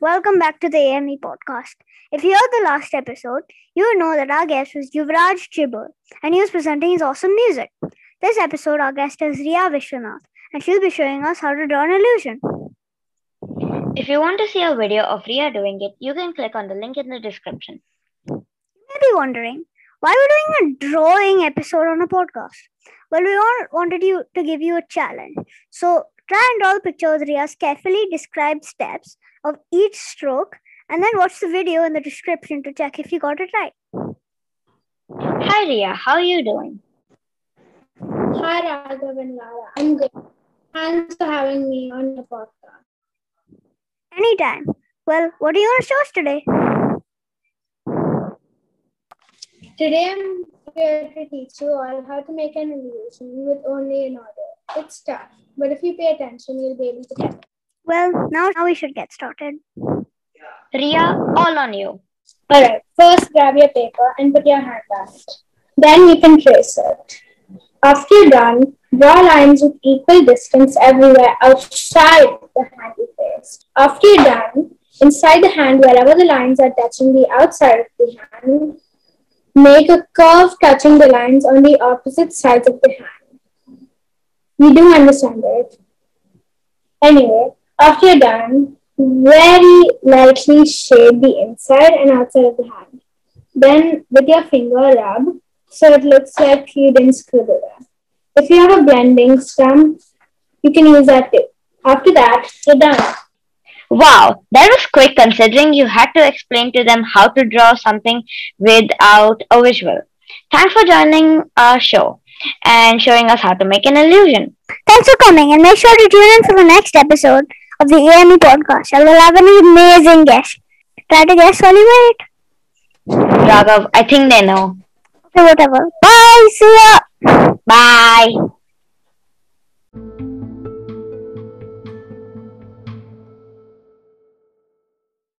welcome back to the AME podcast. If you heard the last episode, you will know that our guest was Juvraj Chibbal and he was presenting his awesome music. This episode, our guest is Riya Vishwanath and she'll be showing us how to draw an illusion. If you want to see a video of Riya doing it, you can click on the link in the description. You may be wondering, why we're doing a drawing episode on a podcast? Well, we all wanted you to give you a challenge. So try and draw the picture with Riya's carefully described steps of each stroke and then watch the video in the description to check if you got it right. Hi Riya, how are you doing? Hi Raghav and Lara, I'm good. Thanks for having me on the podcast. Anytime. Well, what do you want to show us today? Today I'm here to teach you all how to make an illusion with only an order. It's tough, but if you pay attention, you'll be able to get it. Well, now we should get started. Riya, all on you. Alright, first grab your paper and put your hand on it. Then you can trace it. After you're done, draw lines with equal distance everywhere outside the hand you traced. After you're done, inside the hand, wherever the lines are touching the outside of the hand, make a curve touching the lines on the opposite sides of the hand. You do understand it. Anyway, after you're done, very lightly shade the inside and outside of the hand. Then with your finger rub so it looks like you didn't screw it up. If you have a blending stamp, you can use that too. After that, you're done. Wow, that was quick considering you had to explain to them how to draw something without a visual. Thanks for joining our show and showing us how to make an illusion. Thanks for coming and make sure to tune in for the next episode of the AME podcast. I will have an amazing guest. Try to guess while you wait. Raghav, I think they know. Okay, whatever. Bye, see ya. Bye.